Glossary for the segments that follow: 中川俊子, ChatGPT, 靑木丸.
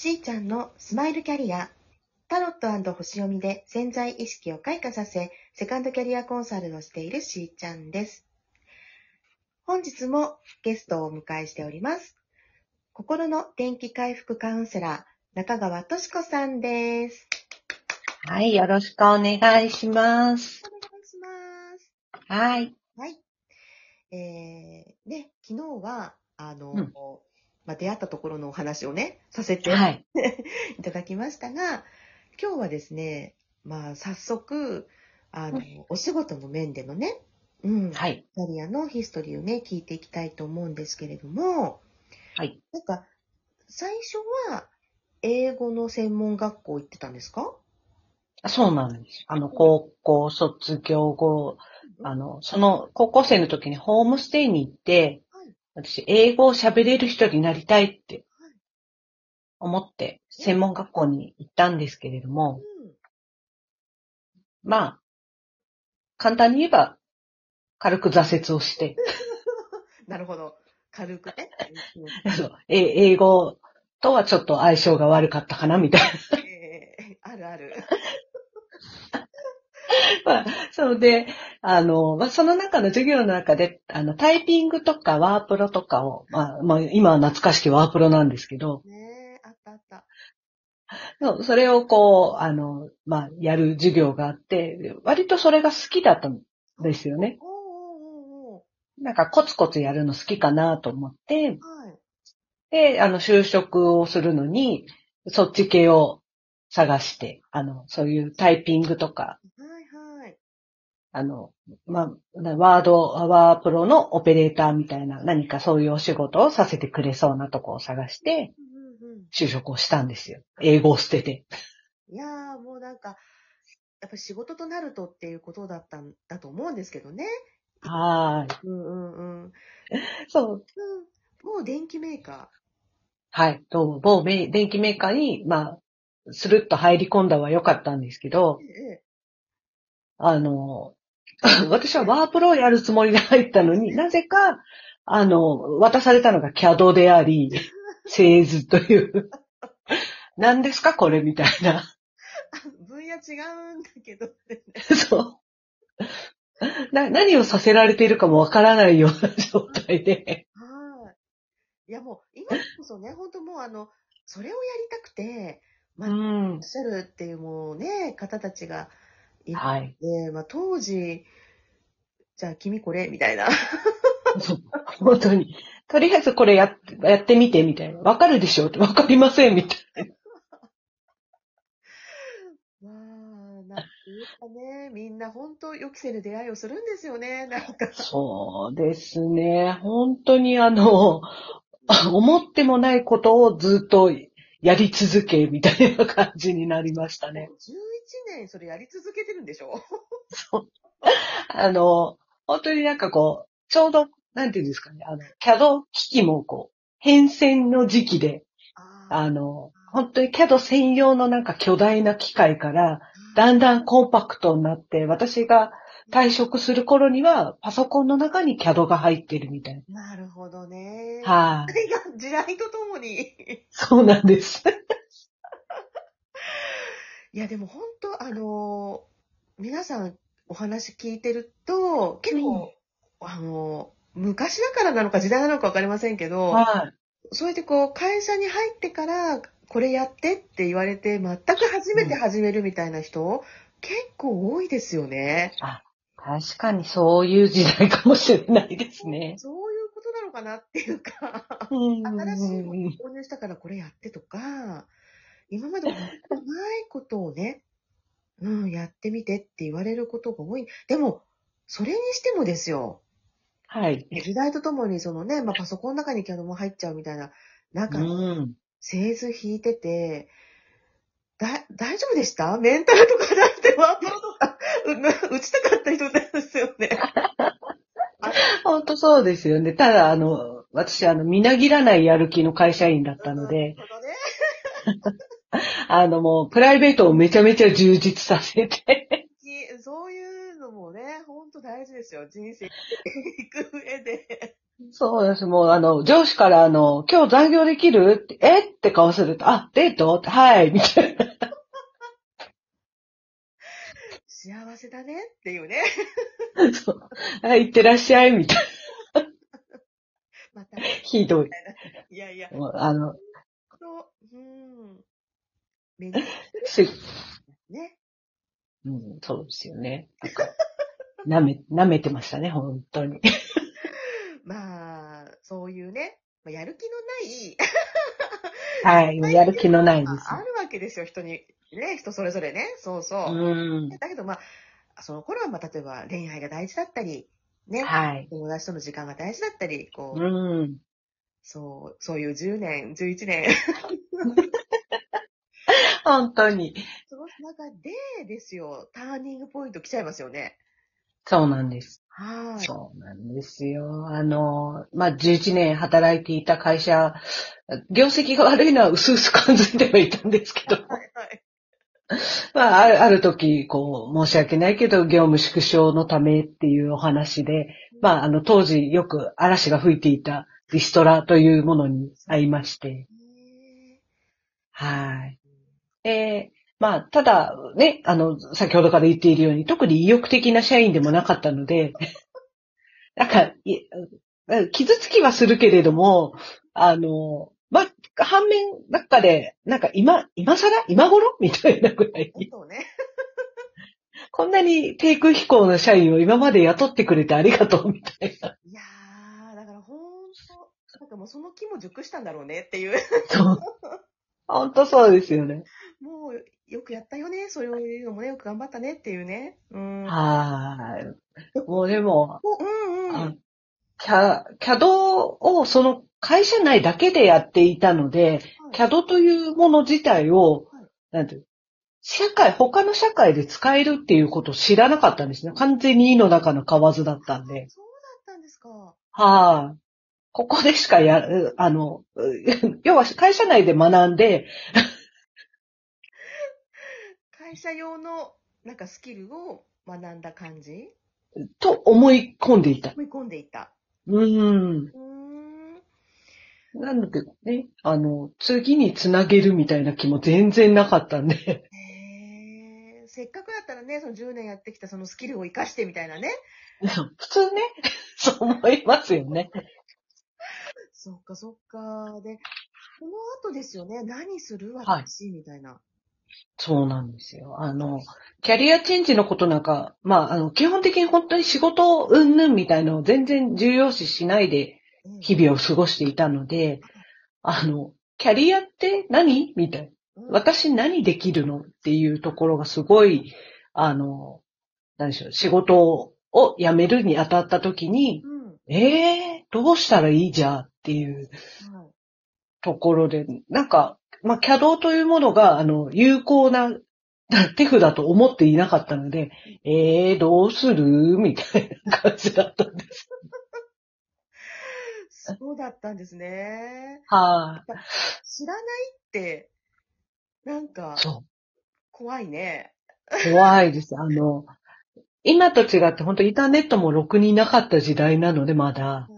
しーちゃんのスマイルキャリア、タロット&星読みで潜在意識を開花させ、セカンドキャリアコンサルをしているしーちゃんです。本日もゲストをお迎えしております。心の天気回復カウンセラー、中川俊子さんです。はい、よろしくお願いします。お願いします。はい。はい。ね、昨日は、出会ったところのお話をね、させて、はい、いただきましたが、今日はですね、早速、お仕事の面でのね、はい、キャリアのヒストリーをね、聞いていきたいと思うんですけれども、はい。なんか、最初は、英語の専門学校行ってたんですか？そうなんです。高校卒業後、高校生の時にホームステイに行って、私、英語を喋れる人になりたいって思って、専門学校に行ったんですけれども、簡単に言えば、軽く挫折をして。なるほど。軽くね。英語とはちょっと相性が悪かったかな、みたいな。あるある。そうで、その中の授業の中で、タイピングとかワープロとかを、今は懐かしきワープロなんですけど。ねえ、あったあった。それをやる授業があって、割とそれが好きだったんですよね。なんかコツコツやるの好きかなと思って、はい、で、就職をするのに、そっち系を探して、そういうタイピングとか、ワープロのオペレーターみたいな、何かそういうお仕事をさせてくれそうなとこを探して、就職をしたんですよ。英語を捨てて。いやー、もうなんか、やっぱ仕事となるとっていうことだったんだと思うんですけどね。はい。そう。某電機メーカー。はい。某電機メーカーに、スルッと入り込んだは良かったんですけど、私はワープロをやるつもりで入ったのに、なぜか、渡されたのがCADであり、製図という、何ですかこれみたいな。分野違うんだけど、ね。そう。何をさせられているかもわからないような状態で。いやもう、今こそね、本当もうそれをやりたくて、いらっしゃるっていうもうね、方たちが、はい。当時、じゃあ君これみたいな。そう。本当に。とりあえずこれやってみてみたいな。わかるでしょ？わかりませんみたいな。なんていうかね、みんな本当予期せぬ出会いをするんですよね。なんか。そうですね。本当に思ってもないことをずっとやり続けみたいな感じになりましたね。11年それやり続けてるんでしょ？そう。本当になんかちょうど、なんていうんですかね、CAD 機器も変遷の時期で、本当にCAD専用のなんか巨大な機械から、だんだんコンパクトになって、私が退職する頃には、パソコンの中にCADが入ってるみたいな。なるほどね。はい、それが時代とともに。そうなんです。いや、でも本当、皆さんお話聞いてると、結構、昔だからなのか時代なのかわかりませんけど、そうやって会社に入ってから、これやってって言われて、全く初めて始めるみたいな人、結構多いですよね。確かにそういう時代かもしれないですね。そういうことなのかなっていうか、新しいものを購入したからこれやってとか、今までもないことをね、やってみてって言われることが多い。でも、それにしてもですよ。はい。時代とともにパソコンの中にキャドも入っちゃうみたいな、中に、製図引いてて、大丈夫でした？メンタルとかだってワープロとか、打ちたかった人ですよね。本当そうですよね。ただ、私、みなぎらないやる気の会社員だったので、もう、プライベートをめちゃめちゃ充実させて。そういうのもね、本当大事ですよ。人生生きていく上で。そうです。もう、上司から、今日残業できるって、って顔すると、あ、デートはい、みたいな。幸せだねっていうね。そう。はい、行ってらっしゃい、みたいな。また。ひどい。いやいや。もう、めっちゃ。ね。うん、そうですよね。舐めてましたね、本当に。まあ、そういうね、やる気のない。はい、やる気のないです。あるわけですよ、人に。ね、人それぞれね。そうそう。だけどまあ、その頃はまあ、例えば恋愛が大事だったり、ね。はい。友達との時間が大事だったり、こう。そういう10年、11年。本当に。その中でですよ、ターニングポイント来ちゃいますよね。そうなんです。はい。そうなんですよ。まあ、11年働いていた会社、業績が悪いのは薄々感づいてはいたんですけど。はいはい。まあ、ある時、こう、申し訳ないけど、業務縮小のためっていうお話で、まあ、当時よく嵐が吹いていたリストラというものに会いまして。はい。まあ、ただ、ね、先ほどから言っているように、特に意欲的な社員でもなかったので、なんか、傷つきはするけれども、まあ、反面、なんかで、なんか今頃みたいなぐらいに。そうね。こんなに低空飛行の社員を今まで雇ってくれてありがとう、みたいな。いやー、だからなんかもうその気も熟したんだろうねっていう。そう。ほんとそうですよね。もう、よくやったよね。そういうのもね、よく頑張ったねっていうね。はい。もうでも、CAD をその会社内だけでやっていたので、はい、CAD というもの自体を、はい、なんていう、他の社会で使えるっていうことを知らなかったんですね。完全に井の中の蛙だったんで。そうだったんですか。はい、ここでしか要は会社内で学んで、会社用のなんかスキルを学んだ感じと思い込んでいた。なんだけどね、次につなげるみたいな気も全然なかったんで。せっかくだったらね、その10年やってきたそのスキルを生かしてみたいなね。普通ね、そう思いますよね。そっかそっか。で、この後ですよね、何する私、はい、みたいな。そうなんですよ。キャリアチェンジのことなんか、まあ、基本的に本当に仕事うんぬんみたいなのを全然重要視しないで日々を過ごしていたので、キャリアって何みたいな。私何できるのっていうところがすごい、何でしょう、仕事を辞めるにあたった時に、どうしたらいいじゃんっていうところで、なんか、まあ、CAD というものが、有効な手札と思っていなかったので、どうするみたいな感じだったんです。そうだったんですね。はい、知らないって、なんか、怖いね。怖いです。今と違って、本当インターネットもろくになかった時代なので、まだ。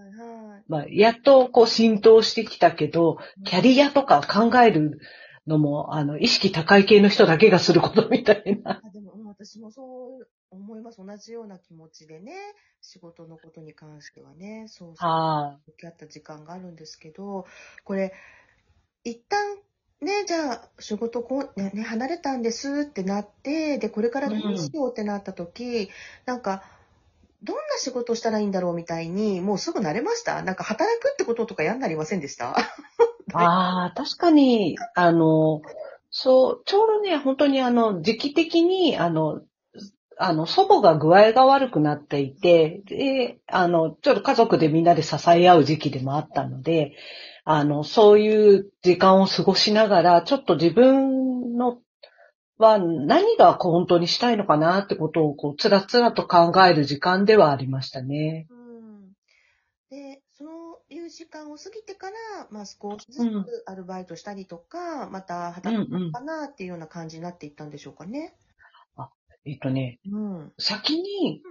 まあ、やっとこう浸透してきたけど、キャリアとか考えるのも、意識高い系の人だけがすることみたいな。でも、私もそう思います。同じような気持ちでね、仕事のことに関してはね、そうそう、向き合った時間があるんですけど、これ、一旦ね、じゃあ、仕事ね、離れたんですってなって、で、これからどうしようってなった時、なんか、どんな仕事をしたらいいんだろうみたいに、もうすぐ慣れました?なんか働くってこととか嫌になりませんでした?確かに、そう、ちょうどね、本当に時期的に、祖母が具合が悪くなっていて、で、ちょっと家族でみんなで支え合う時期でもあったので、そういう時間を過ごしながら、ちょっと自分の何が本当にしたいのかなってことをこうつらつらと考える時間ではありましたね。で、そういう時間を過ぎてから、まあ、少しずつアルバイトしたりとか、また働くのかなっていうような感じになっていったんでしょうかね。先に、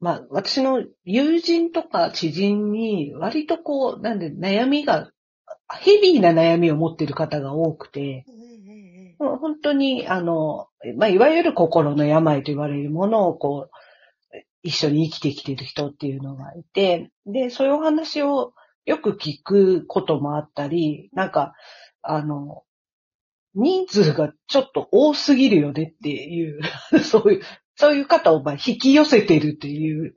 まあ、私の友人とか知人に割とこう、なんで悩みが、ヘビーな悩みを持っている方が多くて、本当に、まあ、いわゆる心の病と言われるものをこう、一緒に生きてきている人っていうのがいて、で、そういうお話をよく聞くこともあったり、なんか、人数がちょっと多すぎるよねっていう、そういう方を引き寄せてるっていう、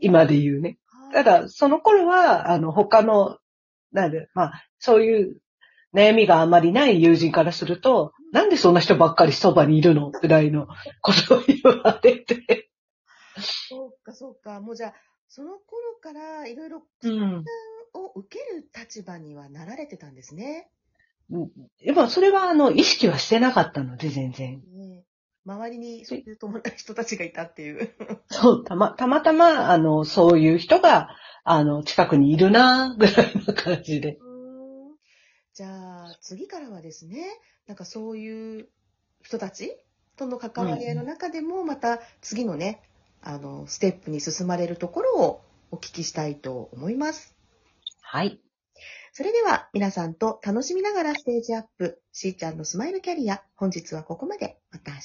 今で言うね。ただ、その頃は、他の、まあ、そういう悩みがあまりない友人からすると、なんでそんな人ばっかりそばにいるのぐらいのことを言われて。そうか、そうか。もうじゃあ、その頃からいろいろ相談を受ける立場にはなられてたんですね。でも、それは意識はしてなかったので、全然。周りにそういう友達人たちがいたっていう。そう、たまたま、そういう人が、近くにいるな、ぐらいの感じで。じゃあ、次からはですね、なんかそういう人たちとの関わり合いの中でも、また次のね、ステップに進まれるところをお聞きしたいと思います。はい。それでは皆さんと楽しみながらステージアップ、しーちゃんのスマイルキャリア、本日はここまで。また明日。